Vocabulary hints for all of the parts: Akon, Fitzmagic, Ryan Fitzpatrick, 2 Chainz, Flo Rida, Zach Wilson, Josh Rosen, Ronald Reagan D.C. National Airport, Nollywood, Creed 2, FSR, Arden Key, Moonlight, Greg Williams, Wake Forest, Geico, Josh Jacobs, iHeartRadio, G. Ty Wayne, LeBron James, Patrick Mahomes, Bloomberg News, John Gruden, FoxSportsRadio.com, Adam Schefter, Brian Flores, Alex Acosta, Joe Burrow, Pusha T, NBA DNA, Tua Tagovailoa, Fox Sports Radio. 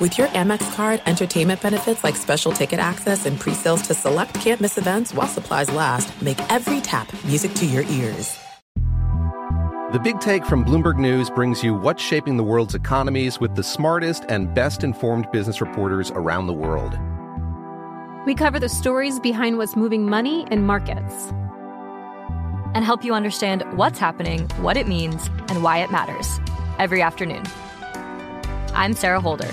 With your Amex card, entertainment benefits like special ticket access and pre-sales to select can't-miss events while supplies last make every tap music to your ears. The Big Take from Bloomberg News brings you what's shaping the world's economies with the smartest and best-informed business reporters around the world. We cover the stories behind what's moving money and markets and help you understand what's happening, what it means, and why it matters every afternoon. I'm Sarah Holder.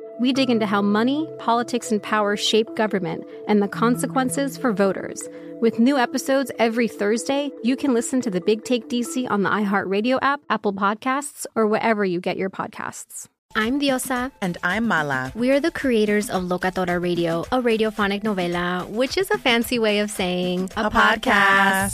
We dig into how money, politics, and power shape government and the consequences for voters. With new episodes every Thursday, you can listen to The Big Take DC on the iHeartRadio app, Apple Podcasts, or wherever you get your podcasts. I'm Diosa. And I'm Mala. We are the creators of Locatora Radio, a radiophonic novela, which is a fancy way of saying a podcast.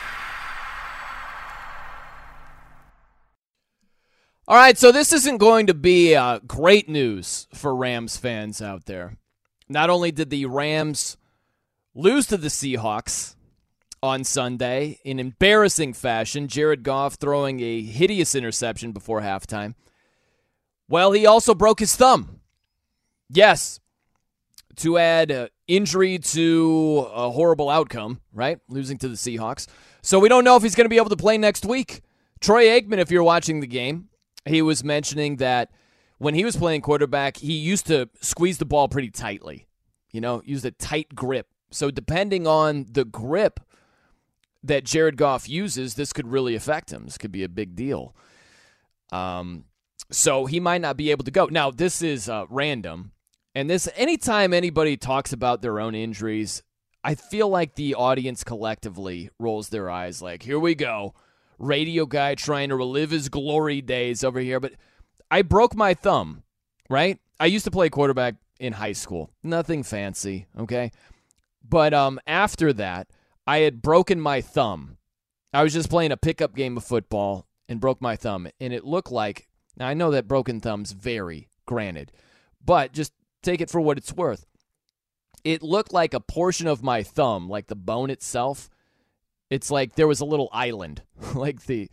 All right, so this isn't going to be great news for Rams fans out there. Not only did the Rams lose to the Seahawks on Sunday in embarrassing fashion, Jared Goff throwing a hideous interception before halftime, well, he also broke his thumb. Yes, to add injury to a horrible outcome, right? Losing to the Seahawks. So we don't know if he's going to be able to play next week. Troy Aikman, if you're watching the game, he was mentioning that when he was playing quarterback, he used to squeeze the ball pretty tightly, you know, used a tight grip. So depending on the grip that Jared Goff uses, this could really affect him. This could be a big deal. So he might not be able to go. Now, this is random. And this, anytime anybody talks about their own injuries, I feel like the audience collectively rolls their eyes like, here we go. Radio guy trying to relive his glory days over here. But I broke my thumb, right? I used to play quarterback in high school. Nothing fancy, okay? But after that, I had broken my thumb. I was just playing a pickup game of football and broke my thumb. And it looked like, now I know that broken thumbs vary, granted, but just take it for what it's worth. It looked like a portion of my thumb, like the bone itself. It's like there was a little island, like the...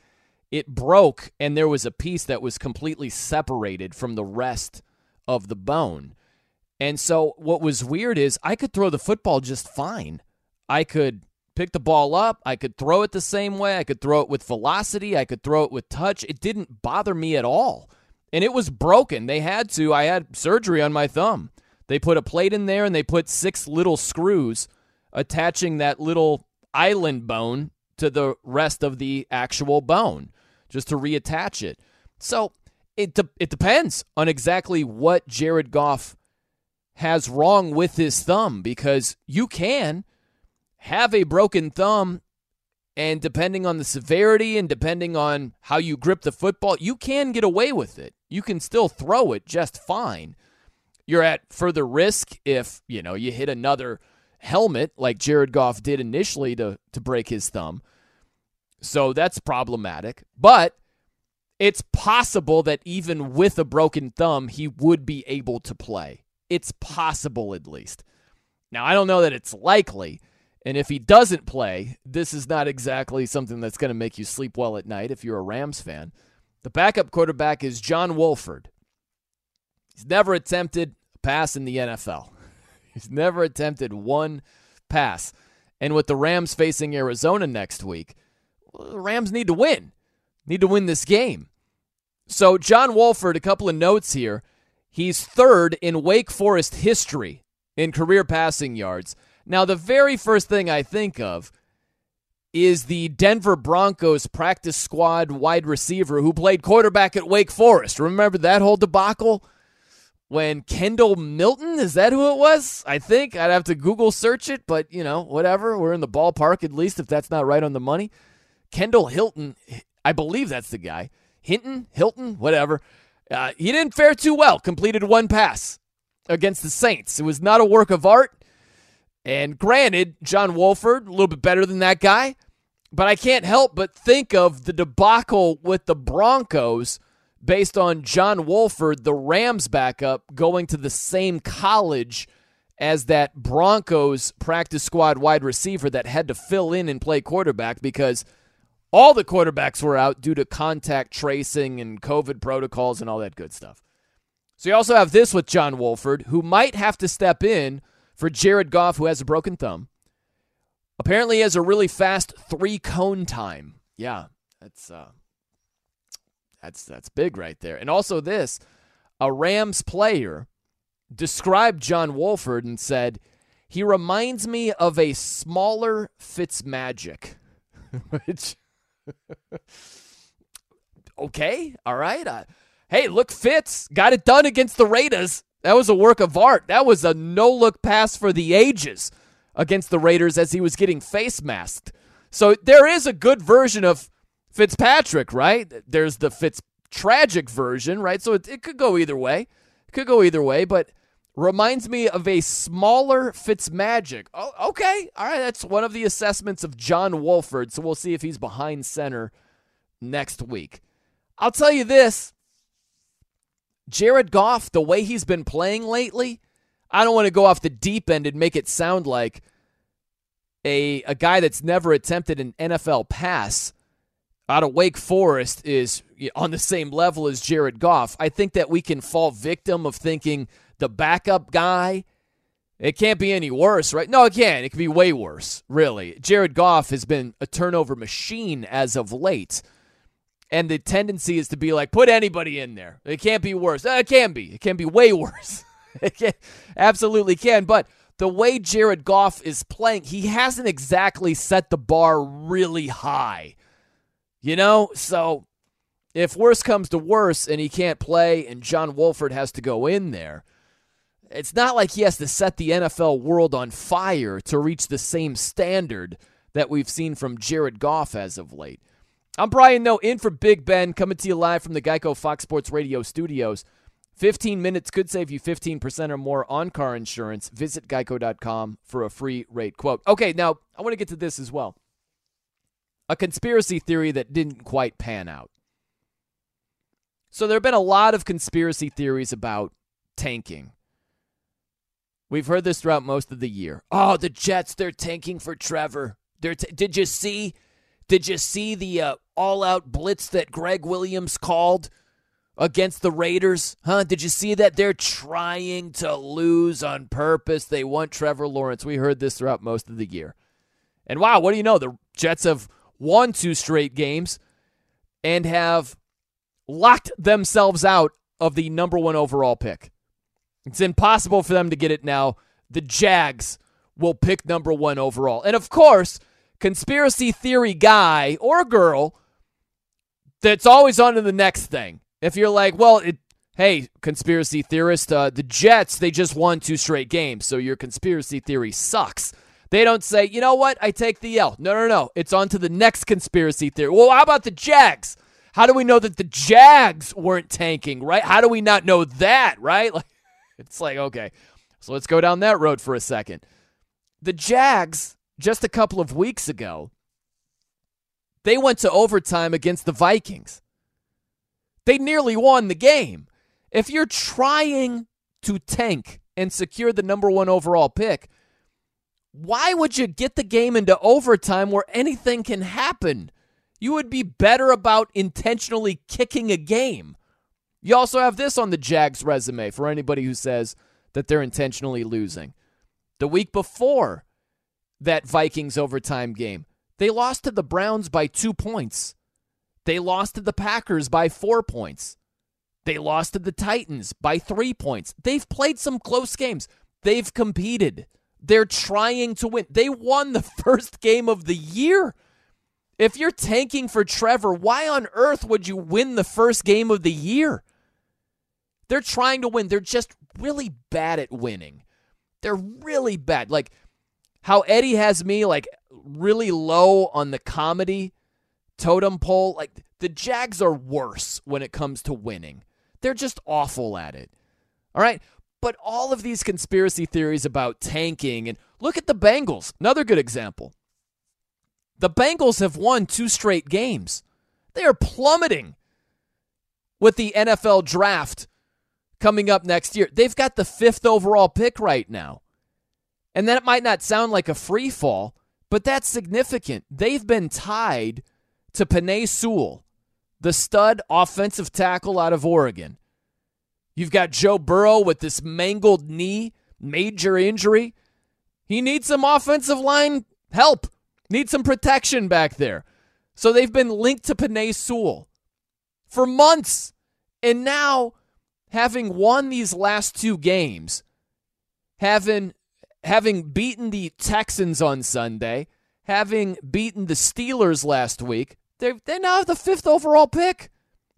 It broke, and there was a piece that was completely separated from the rest of the bone. And so what was weird is I could throw the football just fine. I could pick the ball up. I could throw it the same way. I could throw it with velocity. I could throw it with touch. It didn't bother me at all. And it was broken. They had to. I had surgery on my thumb. They put a plate in there, and they put 6 little screws attaching that little island bone to the rest of the actual bone just to reattach it. So it depends on exactly what Jared Goff has wrong with his thumb, because you can have a broken thumb, and depending on the severity and depending on how you grip the football, you can get away with it. You can still throw it just fine. You're at further risk if, you know, you hit another helmet like Jared Goff did initially to break his thumb. So that's problematic. But it's possible that even with a broken thumb, he would be able to play. It's possible, at least. Now, I don't know that it's likely. And if he doesn't play, this is not exactly something that's going to make you sleep well at night if you're a Rams fan. The backup quarterback is John Wolford. He's never attempted a pass in the NFL. He's never attempted one pass. And with the Rams facing Arizona next week, the Rams need to win this game. So John Wolford, a couple of notes here. He's third in Wake Forest history in career passing yards. Now, the very first thing I think of is the Denver Broncos practice squad wide receiver who played quarterback at Wake Forest. Remember that whole debacle when Kendall Milton, is that who it was? I think I'd have to Google search it, but, you know, whatever. We're in the ballpark, at least, if that's not right on the money. Kendall Hilton, I believe that's the guy. Hilton, whatever. He didn't fare too well, completed one pass against the Saints. It was not a work of art. And granted, John Wolford, a little bit better than that guy, but I can't help but think of the debacle with the Broncos based on John Wolford, the Rams backup, going to the same college as that Broncos practice squad wide receiver that had to fill in and play quarterback because all the quarterbacks were out due to contact tracing and COVID protocols and all that good stuff. So you also have this with John Wolford, who might have to step in for Jared Goff, who has a broken thumb. Apparently he has a really fast 3-cone time. Yeah, that's big right there. And also this, a Rams player described John Wolford and said, he reminds me of a smaller Fitzmagic, which... Okay, all right. Hey, look, Fitz got it done against the Raiders. That was a work of art. That was a no-look pass for the ages against the Raiders as he was getting face masked. So there is a good version of Fitzpatrick, right? There's the Fitztragic version, right? So it could go either way. It could go either way, but reminds me of a smaller Fitzmagic. Oh, okay. All right, that's one of the assessments of John Wolford, so we'll see if he's behind center next week. I'll tell you this. Jared Goff, the way he's been playing lately, I don't want to go off the deep end and make it sound like a guy that's never attempted an NFL pass out of Wake Forest is on the same level as Jared Goff. I think that we can fall victim of thinking the backup guy, it can't be any worse, right? No, it can. It can be way worse, really. Jared Goff has been a turnover machine as of late. And the tendency is to be like, put anybody in there. It can't be worse. It can be. It can be way worse. Absolutely can. But the way Jared Goff is playing, he hasn't exactly set the bar really high. You know? So if worse comes to worse and he can't play and John Wolford has to go in there, it's not like he has to set the NFL world on fire to reach the same standard that we've seen from Jared Goff as of late. I'm Brian Noe, in for Big Ben, coming to you live from the Geico Fox Sports Radio studios. 15 minutes could save you 15% or more on car insurance. Visit geico.com for a free rate quote. Okay, now, I want to get to this as well. A conspiracy theory that didn't quite pan out. So there have been a lot of conspiracy theories about tanking. We've heard this throughout most of the year. Oh, the Jets, they're tanking for Trevor. Did you see... the all-out blitz that Greg Williams called against the Raiders? Huh? Did you see that? They're trying to lose on purpose. They want Trevor Lawrence. We heard this throughout most of the year. And wow, what do you know? The Jets have won 2 straight games and have locked themselves out of the number 1 overall pick. It's impossible for them to get it now. The Jags will pick number 1 overall. And of course, conspiracy theory guy or girl that's always on to the next thing. If you're like, well, hey, conspiracy theorist, the Jets, they just won 2 straight games, so your conspiracy theory sucks. They don't say, you know what, I take the L. No. It's on to the next conspiracy theory. Well, how about the Jags? How do we know that the Jags weren't tanking, right? How do we not know that, right? Like, it's like, okay, so let's go down that road for a second. The Jags, just a couple of weeks ago, they went to overtime against the Vikings. They nearly won the game. If you're trying to tank and secure the number 1 overall pick, why would you get the game into overtime where anything can happen? You would be better about intentionally kicking a game. You also have this on the Jags' resume for anybody who says that they're intentionally losing. The week before that Vikings overtime game, they lost to the Browns by 2 points. They lost to the Packers by 4 points. They lost to the Titans by 3 points. They've played some close games. They've competed. They're trying to win. They won the first game of the year. If you're tanking for Trevor, why on earth would you win the first game of the year? They're trying to win. They're just really bad at winning. They're really bad. Like how Eddie has me like really low on the comedy totem pole. Like the Jags are worse when it comes to winning. They're just awful at it. All right? But all of these conspiracy theories about tanking, and look at the Bengals. Another good example. The Bengals have won 2 straight games. They are plummeting with the NFL draft coming up next year. They've got the 5th overall pick right now. And that might not sound like a free fall, but that's significant. They've been tied to Penei Sewell, the stud offensive tackle out of Oregon. You've got Joe Burrow with this mangled knee, major injury. He needs some offensive line help. Need some protection back there. So they've been linked to Penei Sewell for months. And now, having won these last 2 games, having beaten the Texans on Sunday, having beaten the Steelers last week, they now have the 5th overall pick.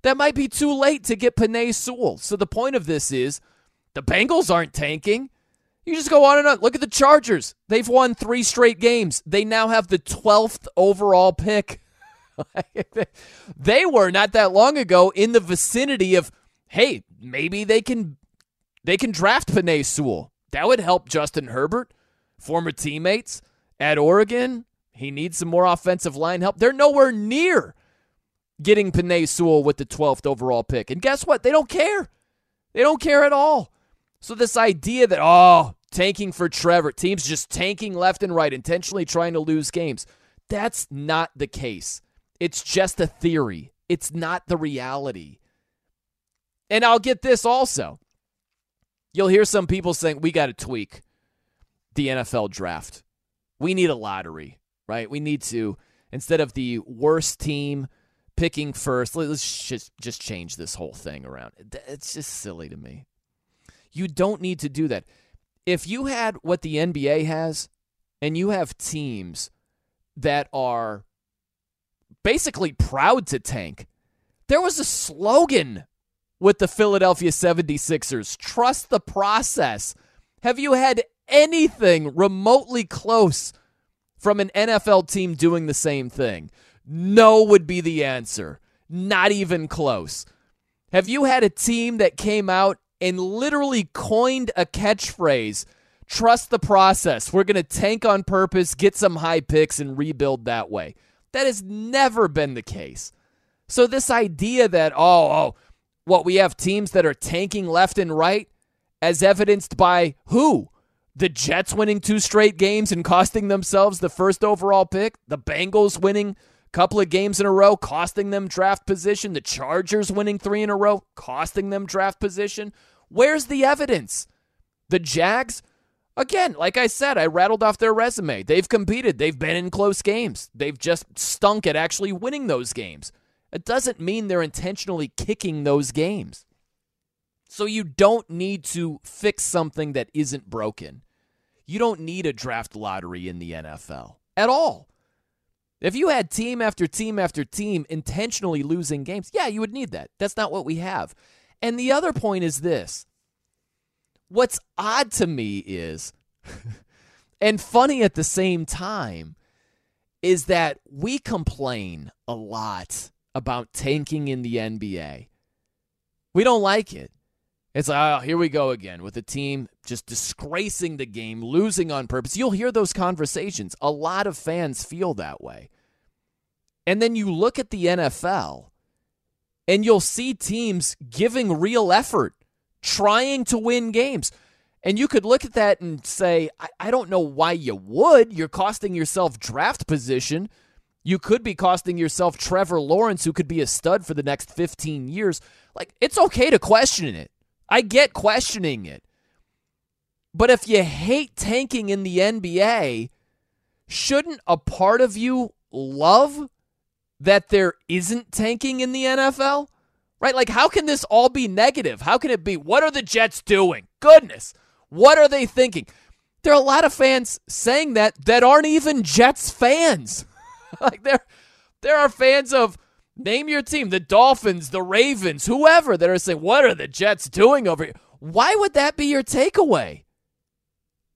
That might be too late to get Penei Sewell. So the point of this is the Bengals aren't tanking. You just go on and on. Look at the Chargers. They've won 3 straight games. They now have the 12th overall pick. They were not that long ago in the vicinity of, hey, maybe they can draft Penei Sewell. That would help Justin Herbert, former teammates at Oregon. He needs some more offensive line help. They're nowhere near getting Penei Sewell with the 12th overall pick. And guess what? They don't care. They don't care at all. So this idea that, tanking for Trevor, teams just tanking left and right, intentionally trying to lose games, that's not the case. It's just a theory. It's not the reality. And I'll get this also. You'll hear some people saying, we got to tweak the NFL draft. We need a lottery, right? We need to, instead of the worst team picking first, let's just change this whole thing around. It's just silly to me. You don't need to do that. If you had what the NBA has and you have teams that are basically proud to tank, there was a slogan with the Philadelphia 76ers, trust the process. Have you had anything remotely close from an NFL team doing the same thing? No would be the answer. Not even close. Have you had a team that came out and literally coined a catchphrase, trust the process. We're going to tank on purpose, get some high picks, and rebuild that way. That has never been the case. So this idea that, we have teams that are tanking left and right, as evidenced by who? The Jets winning 2 straight games and costing themselves the 1st overall pick. The Bengals winning a couple of games in a row, costing them draft position. The Chargers winning 3 in a row, costing them draft position. Where's the evidence? The Jags? Again, like I said, I rattled off their resume. They've competed. They've been in close games. They've just stunk at actually winning those games. It doesn't mean they're intentionally kicking those games. So you don't need to fix something that isn't broken. You don't need a draft lottery in the NFL at all. If you had team after team after team intentionally losing games, yeah, you would need that. That's not what we have. And the other point is this. What's odd to me is, and funny at the same time, is that we complain a lot about tanking in the NBA. We don't like it. It's like, oh, here we go again with a team just disgracing the game, losing on purpose. You'll hear those conversations. A lot of fans feel that way. And then you look at the NFL, and you'll see teams giving real effort, trying to win games. And you could look at that and say, I don't know why you would. You're costing yourself draft position. You could be costing yourself Trevor Lawrence, who could be a stud for the next 15 years. Like, it's okay to question it. I get questioning it. But if you hate tanking in the NBA, shouldn't a part of you love that there isn't tanking in the NFL? Right? Like, how can this all be negative? How can it be, what are the Jets doing? Goodness, what are they thinking? There are a lot of fans saying that aren't even Jets fans. Like, there are fans of, name your team, the Dolphins, the Ravens, whoever, that are saying, what are the Jets doing over here? Why would that be your takeaway?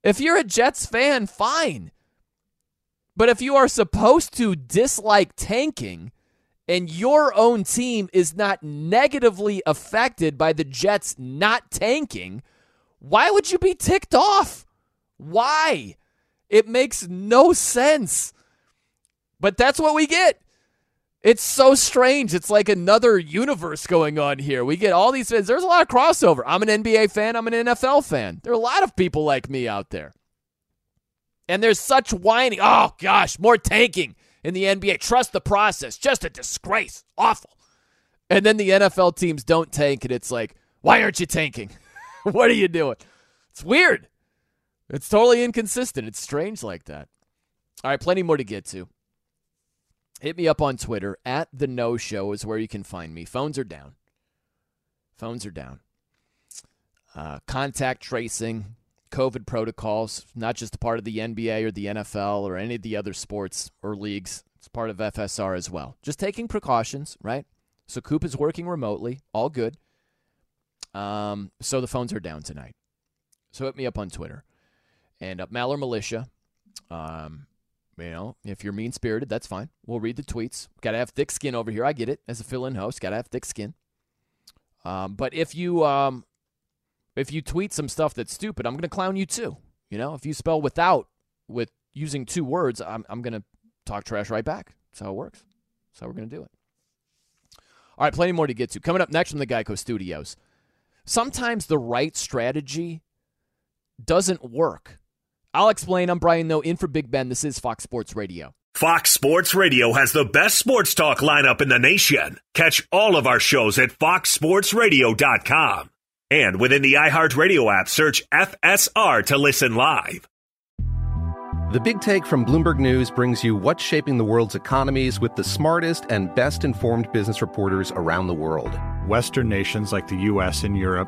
If you're a Jets fan, fine. But if you are supposed to dislike tanking and your own team is not negatively affected by the Jets not tanking, why would you be ticked off? Why? It makes no sense. But that's what we get. It's so strange. It's like another universe going on here. We get all these fans. There's a lot of crossover. I'm an NBA fan. I'm an NFL fan. There are a lot of people like me out there. And there's such whining. Oh, gosh, more tanking in the NBA. Trust the process. Just a disgrace. Awful. And then the NFL teams don't tank, and it's like, why aren't you tanking? What are you doing? It's weird. It's totally inconsistent. It's strange like that. All right, plenty more to get to. Hit me up on Twitter. @TheNoeShow is where you can find me. Phones are down. Contact tracing, COVID protocols, not just a part of the NBA or the NFL or any of the other sports or leagues. It's part of FSR as well. Just taking precautions, right? So Coop is working remotely. All good. So the phones are down tonight. So hit me up on Twitter. And Maller Militia. You know, if you're mean-spirited, that's fine. We'll read the tweets. Got to have thick skin over here. I get it. As a fill-in host, got to have thick skin. But if you tweet some stuff that's stupid, I'm going to clown you too. You know, if you spell without with using two words, I'm going to talk trash right back. That's how it works. That's how we're going to do it. All right, plenty more to get to. Coming up next from the Geico Studios. Sometimes the right strategy doesn't work. I'll explain. I'm Brian Noe, in for Big Ben. This is Fox Sports Radio. Fox Sports Radio has the best sports talk lineup in the nation. Catch all of our shows at FoxSportsRadio.com. And within the iHeartRadio app, search FSR to listen live. The Big Take from Bloomberg News brings you what's shaping the world's economies with the smartest and best-informed business reporters around the world. Western nations like the U.S. and Europe.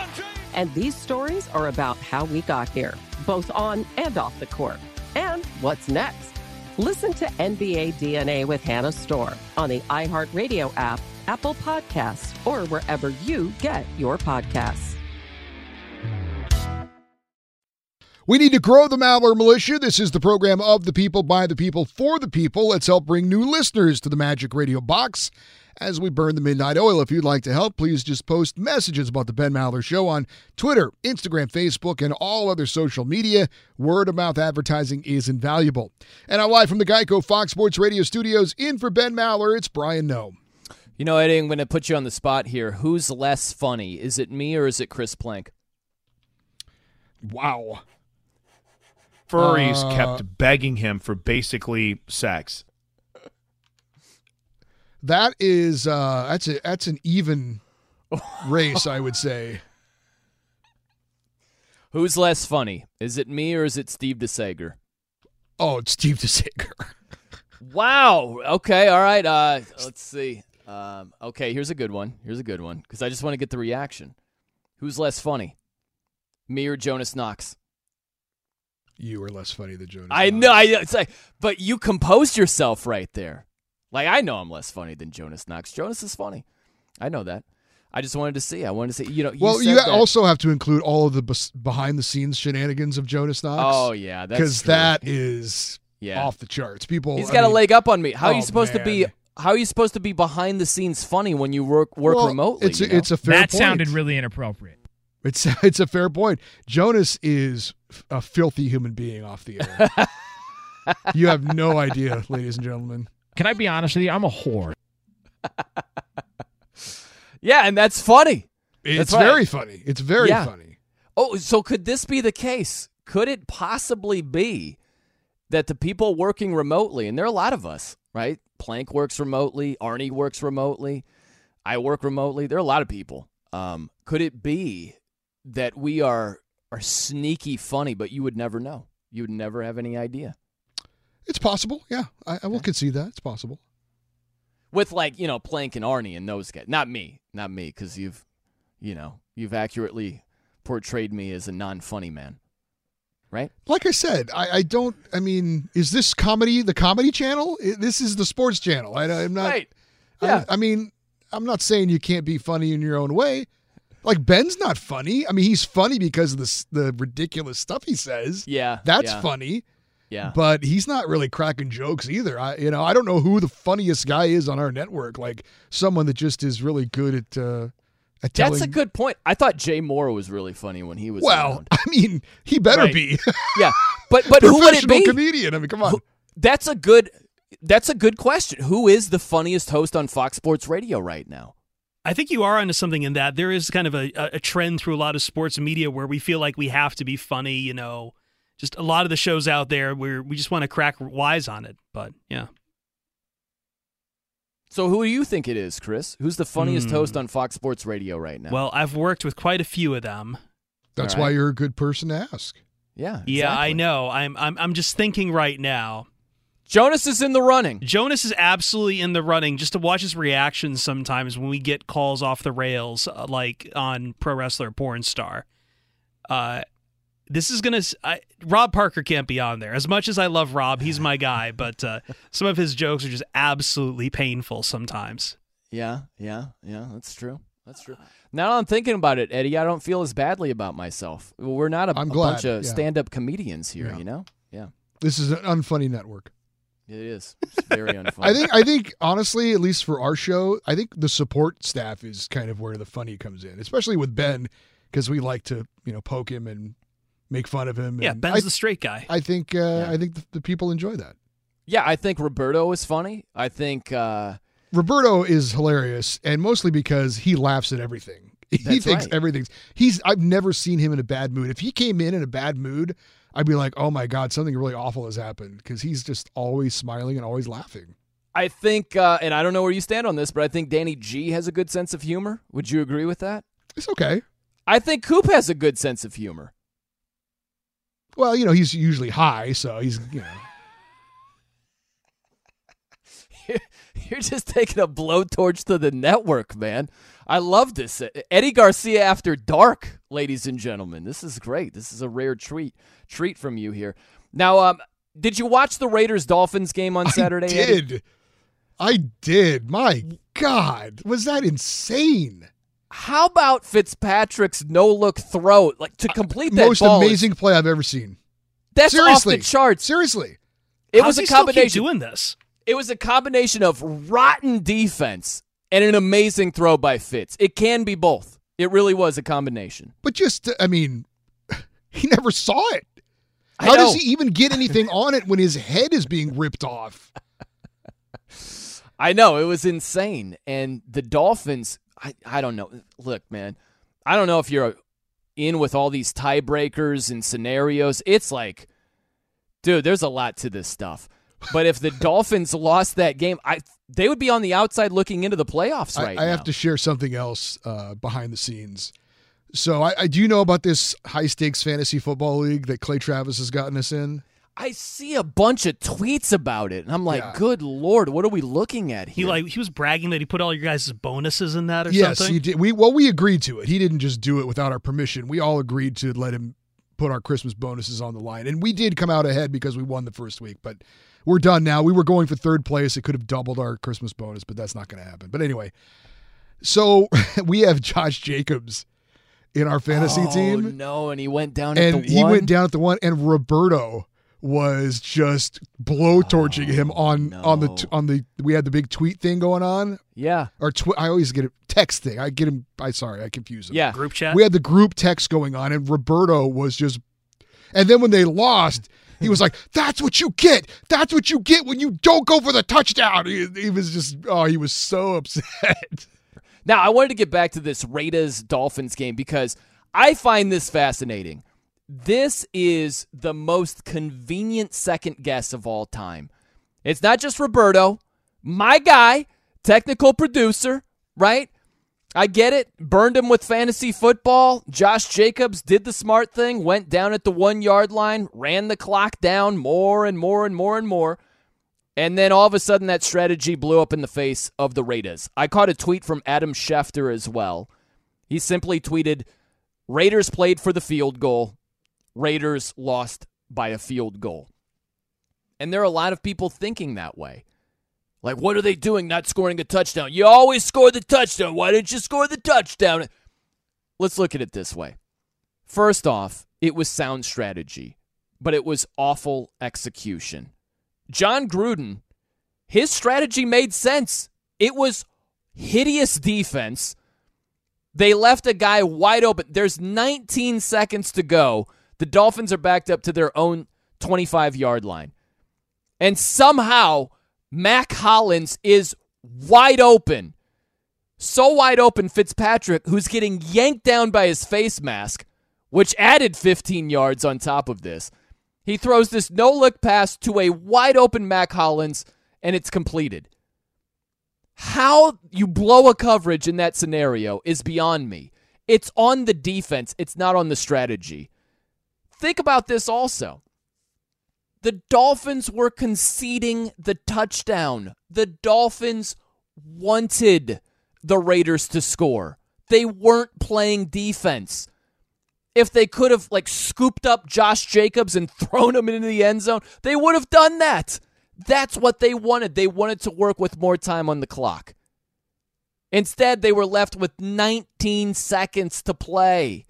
James. And these stories are about how we got here, both on and off the court. And what's next? Listen to NBA DNA with Hannah Storm on the iHeartRadio app, Apple Podcasts, or wherever you get your podcasts. We need to grow the Maller Militia. This is the program of the people, by the people, for the people. Let's help bring new listeners to the Magic Radio Box as we burn the midnight oil. If you'd like to help, please just post messages about the Ben Maller Show on Twitter, Instagram, Facebook, and all other social media. Word-of-mouth advertising is invaluable. And I'm live from the Geico Fox Sports Radio studios. In for Ben Maller, it's Brian Noe. You know, Eddie, I'm going to put you on the spot here. Who's less funny? Is it me or is it Chris Plank? Wow. Furries kept begging him for basically sex. That is that's an even race, I would say. Who's less funny? Is it me or is it Steve DeSager? Oh, it's Steve DeSager. Wow. Okay. All right. Let's see. Okay. Here's a good one. Because I just want to get the reaction. Who's less funny? Me or Jonas Knox? You are less funny than Jonas. I know. It's like, but you composed yourself right there. Like, I know I'm less funny than Jonas Knox. Jonas is funny. I know that. I just wanted to see. You know. Well, you also have to include all of the behind-the-scenes shenanigans of Jonas Knox. Oh, yeah. Because that is off the charts. People. He's got a leg up on me. How are you supposed to be how are you supposed to be behind the scenes funny when you work remotely? It's a fair point. That sounded really inappropriate. It's a fair point. Jonas is a filthy human being off the air. You have no idea, ladies and gentlemen. Can I be honest with you? I'm a whore. Yeah, and that's funny. It's very funny. It's very funny. Oh, so could this be the case? Could it possibly be that the people working remotely, and there are a lot of us, right? Plank works remotely. Arnie works remotely. I work remotely. There are a lot of people. Could it be that we are sneaky funny, but you would never know? You would never have any idea. It's possible, yeah. I will concede that. It's possible. With, like, you know, Plank and Arnie and those guys. Not me, because you've accurately portrayed me as a non-funny man, right? Like I said, I mean, is this comedy the comedy channel? This is the sports channel. I'm not. Right. Yeah. I mean, I'm not saying you can't be funny in your own way. Like, Ben's not funny. I mean, he's funny because of the ridiculous stuff he says. Yeah. That's funny. Yeah. But he's not really cracking jokes either. I don't know who the funniest guy is on our network. Like, someone that just is really good at telling. That's a good point. I thought Jay Moore was really funny when he was around. I mean, he better be. Yeah. But who would it be? Professional comedian. I mean, come on. That's a good question. Who is the funniest host on Fox Sports Radio right now? I think you are onto something in that. There is kind of a trend through a lot of sports media where we feel like we have to be funny, you know. Just a lot of the shows out there where we just want to crack wise on it, but yeah. So who do you think it is, Chris? Who's the funniest host on Fox Sports Radio right now? Well, I've worked with quite a few of them. That's why you're a good person to ask. Yeah, exactly. Yeah, I know. I'm just thinking right now. Jonas is in the running. Jonas is absolutely in the running. Just to watch his reactions sometimes when we get calls off the rails, like on Pro Wrestler Porn Star. This is going to – Rob Parker can't be on there. As much as I love Rob, he's my guy, but some of his jokes are just absolutely painful sometimes. Yeah, that's true. Now that I'm thinking about it, Eddie, I don't feel as badly about myself. We're not a bunch of stand-up comedians here, you know? Yeah. This is an unfunny network. It is. It's very unfunny. I think, honestly, at least for our show, I think the support staff is kind of where the funny comes in, especially with Ben, because we like to, you know, poke him and – make fun of him. Yeah, Ben's the straight guy. I think the people enjoy that. Yeah, I think Roberto is funny. I think Roberto is hilarious, and mostly because he laughs at everything. He thinks everything's. I've never seen him in a bad mood. If he came in a bad mood, I'd be like, "Oh my God, something really awful has happened," because he's just always smiling and always laughing. I think, and I don't know where you stand on this, but I think Danny G has a good sense of humor. Would you agree with that? It's okay. I think Coop has a good sense of humor. Well, you know, he's usually high, so he's, you know. You're just taking a blowtorch to the network, man. I love this. Eddie Garcia After Dark, ladies and gentlemen. This is great. This is a rare treat from you here. Now, did you watch the Raiders-Dolphins game on Saturday? I did. My God. Was that insane? How about Fitzpatrick's no-look throw? Like, to complete that most ball. Most amazing play I've ever seen. That's seriously, off the charts. Seriously. It was a combination. Still keep doing this? It was a combination of rotten defense and an amazing throw by Fitz. It can be both. It really was a combination. But just, I mean, he never saw it. How does he even get anything on it when his head is being ripped off? I know. It was insane. And the Dolphins... I don't know. Look, man, I don't know if you're in with all these tiebreakers and scenarios. It's like, dude, there's a lot to this stuff. But if the Dolphins lost that game, they would be on the outside looking into the playoffs right now. I have to share something else behind the scenes. So I do know about this high-stakes fantasy football league that Clay Travis has gotten us in. I see a bunch of tweets about it, and I'm like, "Good Lord, what are we looking at here?" He was bragging that he put all your guys' bonuses in that, or something. Yes, he did. We agreed to it. He didn't just do it without our permission. We all agreed to let him put our Christmas bonuses on the line, and we did come out ahead because we won the first week. But we're done now. We were going for third place. It could have doubled our Christmas bonus, but that's not going to happen. But anyway, so we have Josh Jacobs in our fantasy team. Oh no, and he went down at the one. And Roberto was just blowtorching him on the we had the big tweet thing going on. Yeah. Or I always get a text thing. I confuse him. Yeah. Group chat. We had the group text going on, and Roberto was just, and then when they lost, he was like, "That's what you get. That's what you get when you don't go for the touchdown." He was just, he was so upset. Now, I wanted to get back to this Raiders-Dolphins game because I find this fascinating. This is the most convenient second guess of all time. It's not just Roberto, my guy, technical producer, right? I get it. Burned him with fantasy football. Josh Jacobs did the smart thing, went down at the 1 yard line, ran the clock down more and more and more and more. And then all of a sudden that strategy blew up in the face of the Raiders. I caught a tweet from Adam Schefter as well. He simply tweeted, "Raiders played for the field goal. Raiders lost by a field goal." And there are a lot of people thinking that way. Like, what are they doing not scoring a touchdown? You always score the touchdown. Why didn't you score the touchdown? Let's look at it this way. First off, it was sound strategy, but it was awful execution. John Gruden, his strategy made sense. It was hideous defense. They left a guy wide open. There's 19 seconds to go. The Dolphins are backed up to their own 25-yard line. And somehow, Mac Hollins is wide open. So wide open, Fitzpatrick, who's getting yanked down by his face mask, which added 15 yards on top of this. He throws this no-look pass to a wide-open Mac Hollins, and it's completed. How you blow a coverage in that scenario is beyond me. It's on the defense. It's not on the strategy. Think about this also. The Dolphins were conceding the touchdown. The Dolphins wanted the Raiders to score. They weren't playing defense. If they could have scooped up Josh Jacobs and thrown him into the end zone, they would have done that. That's what they wanted. They wanted to work with more time on the clock. Instead, they were left with 19 seconds to play.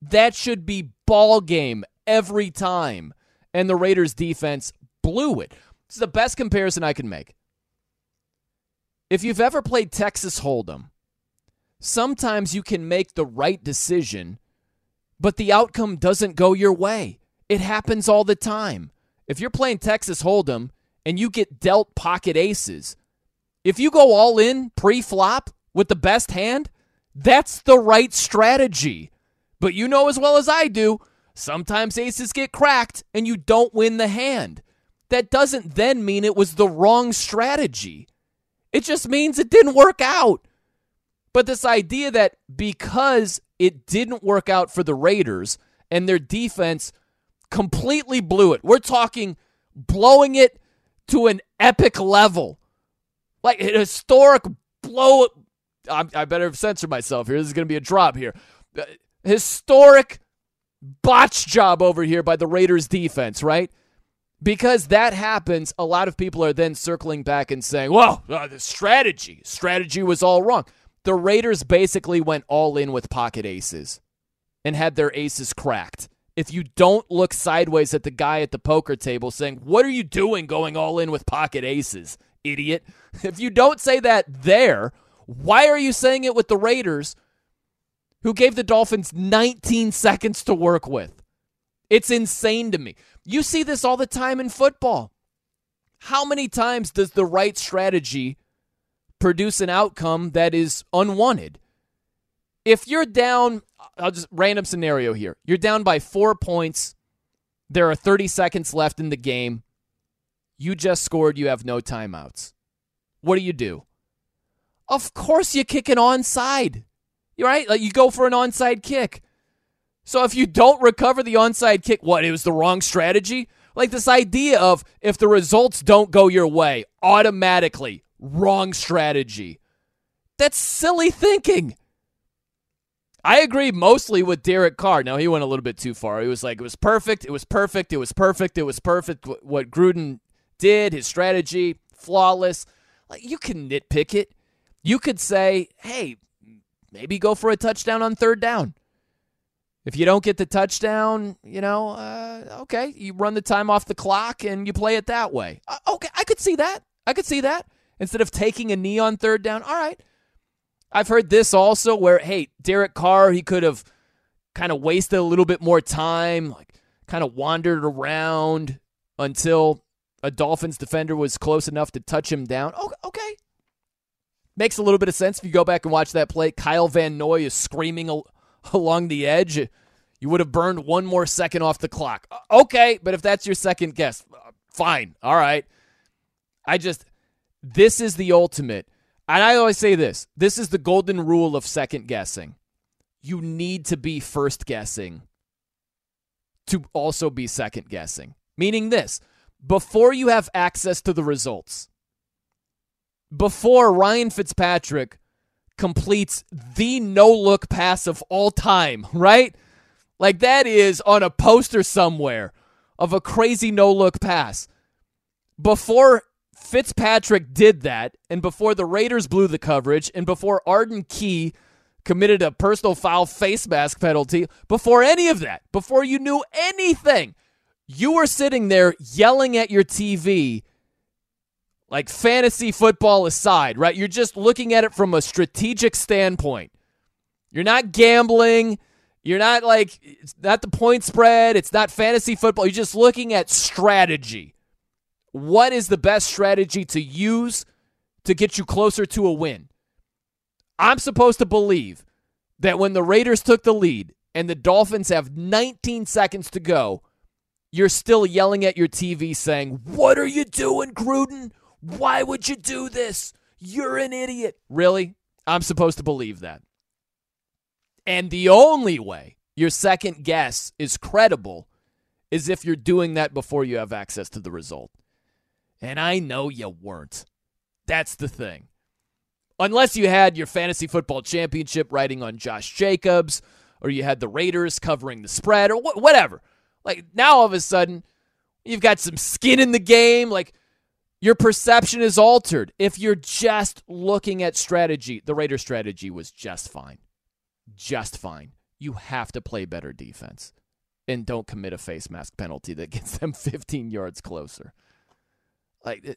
That should be ball game every time. And the Raiders' defense blew it. It's the best comparison I can make. If you've ever played Texas Hold'em, sometimes you can make the right decision, but the outcome doesn't go your way. It happens all the time. If you're playing Texas Hold'em and you get dealt pocket aces, if you go all in pre-flop with the best hand, that's the right strategy. But you know as well as I do, sometimes aces get cracked and you don't win the hand. That doesn't then mean it was the wrong strategy. It just means it didn't work out. But this idea that because it didn't work out for the Raiders and their defense completely blew it, we're talking blowing it to an epic level. Like an historic blow. I better censor myself here. This is going to be a drop here. Historic botch job over here by the Raiders defense, right? Because that happens, a lot of people are then circling back and saying, well, the strategy was all wrong. The Raiders basically went all in with pocket aces and had their aces cracked. If you don't look sideways at the guy at the poker table saying, "What are you doing going all in with pocket aces, idiot?" If you don't say that there, why are you saying it with the Raiders, who gave the Dolphins 19 seconds to work with? It's insane to me. You see this all the time in football. How many times does the right strategy produce an outcome that is unwanted? If you're down, I'll just random scenario here. You're down by 4 points. There are 30 seconds left in the game. You just scored. You have no timeouts. What do? Of course you kick an onside. Right? You go for an onside kick. So if you don't recover the onside kick, it was the wrong strategy? This idea of if the results don't go your way, automatically, wrong strategy. That's silly thinking. I agree mostly with Derek Carr. Now, he went a little bit too far. He was like, it was perfect. What Gruden did, his strategy, flawless. You can nitpick it. You could say, hey, maybe go for a touchdown on third down. If you don't get the touchdown, okay, you run the time off the clock and you play it that way. Okay, I could see that. Instead of taking a knee on third down, all right. I've heard this also where, hey, Derek Carr, he could have kind of wasted a little bit more time, like kind of wandered around until a Dolphins defender was close enough to touch him down. Okay. Makes a little bit of sense if you go back and watch that play. Kyle Van Noy is screaming along the edge. You would have burned one more second off the clock. Okay, but if that's your second guess, fine. All right. This is the ultimate. And I always say this. This is the golden rule of second guessing. You need to be first guessing to also be second guessing. Meaning this, before you have access to the results, before Ryan Fitzpatrick completes the no-look pass of all time, right? Like that is on a poster somewhere of a crazy no-look pass. Before Fitzpatrick did that, and before the Raiders blew the coverage, and before Arden Key committed a personal foul face mask penalty, before any of that, before you knew anything, you were sitting there yelling at your TV, like fantasy football aside, right? You're just looking at it from a strategic standpoint. You're not gambling. You're not like, it's not the point spread. It's not fantasy football. You're just looking at strategy. What is the best strategy to use to get you closer to a win? I'm supposed to believe that when the Raiders took the lead and the Dolphins have 19 seconds to go, you're still yelling at your TV saying, "What are you doing, Gruden? Why would you do this? You're an idiot." Really? I'm supposed to believe that. And the only way your second guess is credible is if you're doing that before you have access to the result. And I know you weren't. That's the thing. Unless you had your fantasy football championship writing on Josh Jacobs, or you had the Raiders covering the spread, or whatever. Like, now all of a sudden, you've got some skin in the game. Like, your perception is altered. If you're just looking at strategy, the Raiders' strategy was just fine. Just fine. You have to play better defense. And don't commit a face mask penalty that gets them 15 yards closer. Like,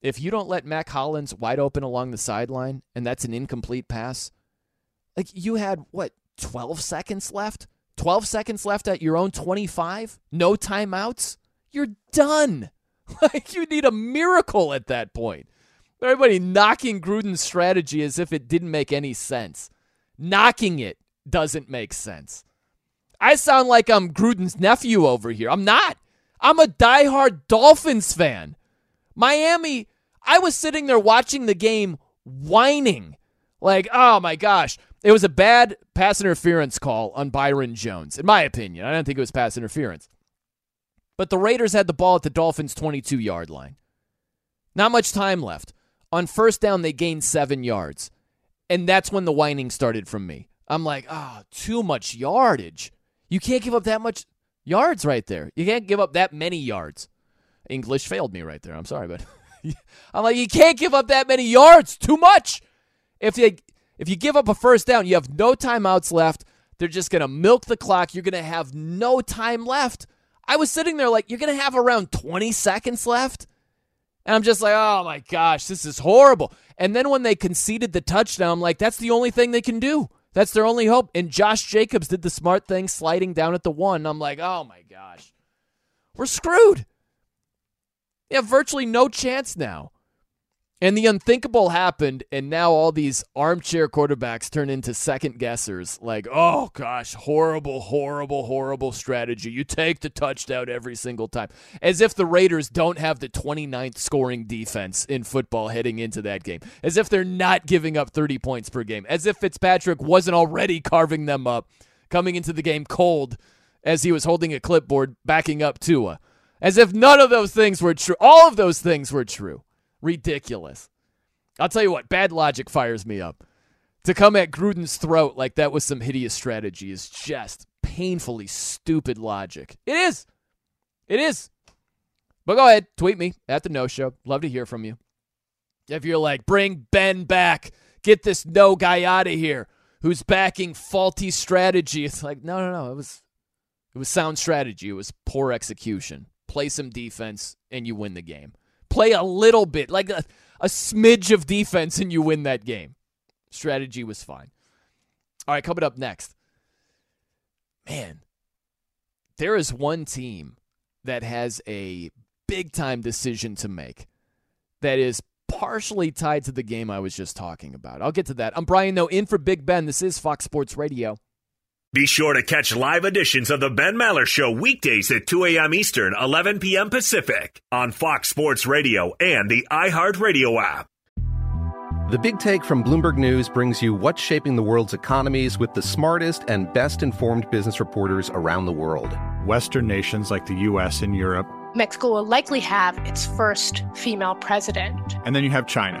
if you don't let Mac Hollins wide open along the sideline, and that's an incomplete pass, like, you had, 12 seconds left? 12 seconds left at your own 25? No timeouts? You're done. Like, you need a miracle at that point. Everybody knocking Gruden's strategy as if it didn't make any sense. Knocking it doesn't make sense. I sound like I'm Gruden's nephew over here. I'm not. I'm a diehard Dolphins fan. Miami, I was sitting there watching the game whining. Like, oh my gosh. It was a bad pass interference call on Byron Jones, in my opinion. I don't think it was pass interference. But the Raiders had the ball at the Dolphins' 22-yard line. Not much time left. On first down, they gained 7 yards. And that's when the whining started from me. I'm like, too much yardage. You can't give up that much yards right there. You can't give up that many yards. English failed me right there. I'm sorry, but I'm like, you can't give up that many yards. Too much. If you give up a first down, you have no timeouts left. They're just going to milk the clock. You're going to have no time left. I was sitting there like, you're going to have around 20 seconds left? And I'm just like, oh my gosh, this is horrible. And then when they conceded the touchdown, I'm like, that's the only thing they can do. That's their only hope. And Josh Jacobs did the smart thing, sliding down at the one. I'm like, oh my gosh, we're screwed. They have virtually no chance now. And the unthinkable happened, and now all these armchair quarterbacks turn into second guessers. Like, oh gosh, horrible, horrible, horrible strategy. You take the touchdown every single time. As if the Raiders don't have the 29th scoring defense in football heading into that game. As if they're not giving up 30 points per game. As if Fitzpatrick wasn't already carving them up, coming into the game cold as he was holding a clipboard, backing up Tua. As if none of those things were true. All of those things were true. Ridiculous. I'll tell you what, bad logic fires me up. To come at Gruden's throat like that was some hideous strategy is just painfully stupid logic. It is. But go ahead, tweet me at The No Show. Love to hear from you. If you're like, bring Ben back, get this No guy out of here. who's backing faulty strategy. It's like, no. It was sound strategy. It was poor execution. Play some defense and you win the game. Play a little bit, like a smidge of defense and you win that game. Strategy was fine. All right, coming up next. Man, there is one team that has a big-time decision to make that is partially tied to the game I was just talking about. I'll get to that. I'm Brian Noe, in for Big Ben. This is Fox Sports Radio. Be sure to catch live editions of the Ben Maller Show weekdays at 2 a.m. Eastern, 11 p.m. Pacific on Fox Sports Radio and the iHeartRadio app. The Big Take from Bloomberg News brings you what's shaping the world's economies with the smartest and best-informed business reporters around the world. Western nations like the U.S. and Europe. Mexico will likely have its first female president. And then you have China.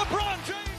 blocked by James. LeBron James.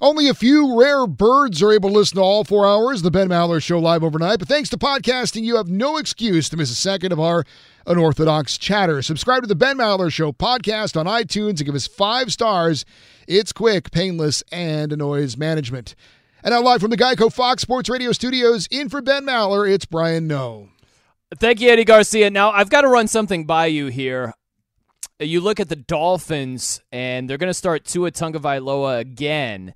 Only a few rare birds are able to listen to all 4 hours of the Ben Maller Show live overnight, but thanks to podcasting, you have no excuse to miss a second of our unorthodox chatter. Subscribe to the Ben Maller Show podcast on iTunes and give us 5 stars. It's quick, painless, and noise management. And now live from the Geico Fox Sports Radio studios, in for Ben Maller, it's Brian Noe. Thank you, Eddie Garcia. Now, I've got to run something by you here. You look at the Dolphins, and they're going to start Tua Tagovailoa again.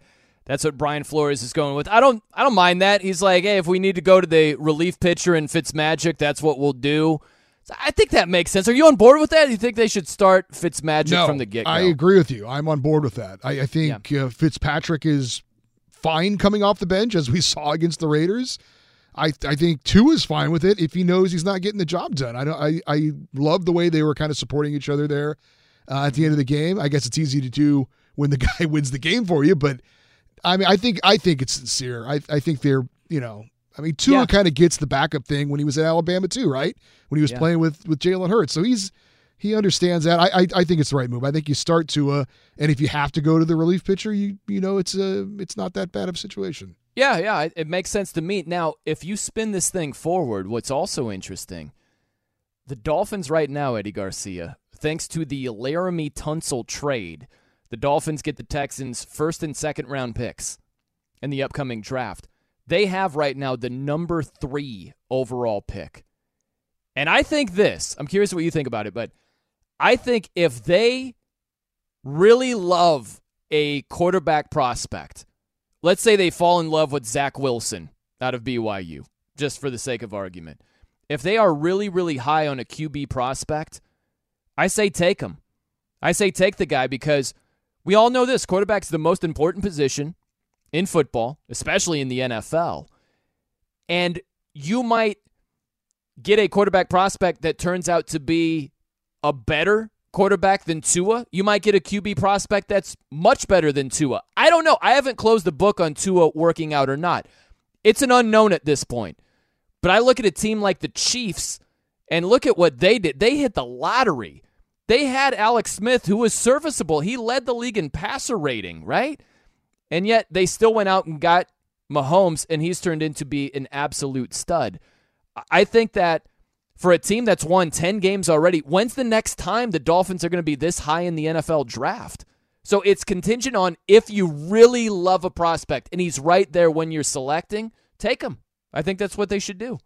That's what Brian Flores is going with. I don't mind that. He's like, hey, if we need to go to the relief pitcher in Fitzmagic, that's what we'll do. I think that makes sense. Are you on board with that? Do you think they should start Fitzmagic from the get-go? I agree with you. I'm on board with that. I think Fitzpatrick is fine coming off the bench, as we saw against the Raiders. I think Tua is fine with it if he knows he's not getting the job done. I love the way they were kind of supporting each other there at the end of the game. I guess it's easy to do when the guy wins the game for you, but I mean, I think it's sincere. I think they're, you know, I mean, Tua kind of gets the backup thing when he was at Alabama too, right? When he was playing with Jalen Hurts. So he understands that. I think it's the right move. I think you start Tua, and if you have to go to the relief pitcher, you know it's not that bad of a situation. Yeah, it makes sense to me. Now, if you spin this thing forward, what's also interesting, the Dolphins right now, Eddie Garcia, thanks to the Laramie-Tunsil trade, the Dolphins get the Texans' first and second round picks in the upcoming draft. They have right now the number 3 overall pick. And I think this, I'm curious what you think about it, but I think if they really love a quarterback prospect, let's say they fall in love with Zach Wilson out of BYU, just for the sake of argument. If they are really, really high on a QB prospect, I say take him. I say take the guy because we all know this. Quarterback's the most important position in football, especially in the NFL. And you might get a quarterback prospect that turns out to be a better quarterback than Tua. You might get a QB prospect that's much better than Tua. I don't know. I haven't closed the book on Tua working out or not. It's an unknown at this point. But I look at a team like the Chiefs and look at what they did. They hit the lottery. They had Alex Smith, who was serviceable. He led the league in passer rating, right? And yet they still went out and got Mahomes, and he's turned into be an absolute stud. I think that for a team that's won 10 games already, when's the next time the Dolphins are going to be this high in the NFL draft? So it's contingent on if you really love a prospect, and he's right there when you're selecting, take him. I think that's what they should do.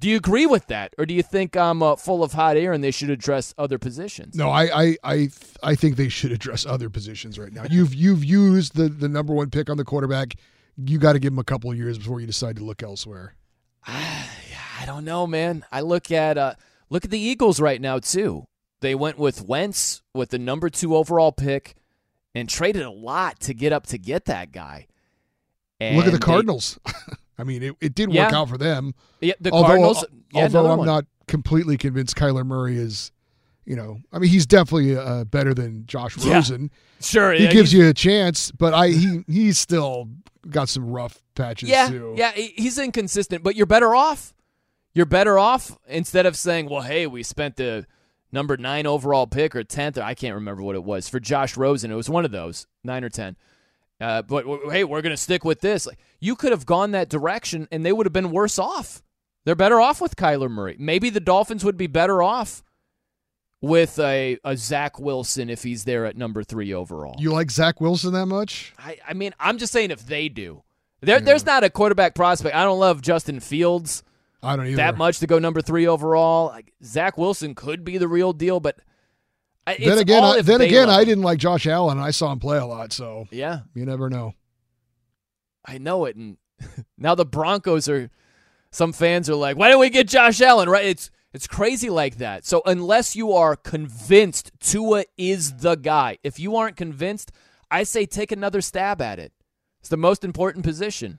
Do you agree with that, or do you think I'm full of hot air and they should address other positions? No, I think they should address other positions right now. You've used the number 1 pick on the quarterback. You got to give him a couple of years before you decide to look elsewhere. I don't know, man. I look at the Eagles right now too. They went with Wentz with the number 2 overall pick and traded a lot to get that guy. And look at the Cardinals. I mean, it did work out for them. Yeah, the Cardinals. Although I'm not completely convinced Kyler Murray is, you know, I mean, he's definitely better than Josh Rosen. Sure, he gives you a chance, but he's still got some rough patches too. Yeah, he's inconsistent, but you're better off. You're better off instead of saying, well, hey, we spent the number 9 overall pick or 10th. Or I can't remember what it was. For Josh Rosen, it was one of those, 9 or 10. But, hey, we're going to stick with this. Like, you could have gone that direction, and they would have been worse off. They're better off with Kyler Murray. Maybe the Dolphins would be better off with a Zach Wilson if he's there at number 3 overall. You like Zach Wilson that much? I mean, I'm just saying if they do. There's not a quarterback prospect. I don't love Justin Fields. I don't either. That much to go number 3 overall. Like, Zach Wilson could be the real deal, but it's then again, I didn't like Josh Allen. And I saw him play a lot, so you never know. I know it, and now the Broncos are. Some fans are like, "Why don't we get Josh Allen?" Right? It's crazy like that. So unless you are convinced Tua is the guy, if you aren't convinced, I say take another stab at it. It's the most important position.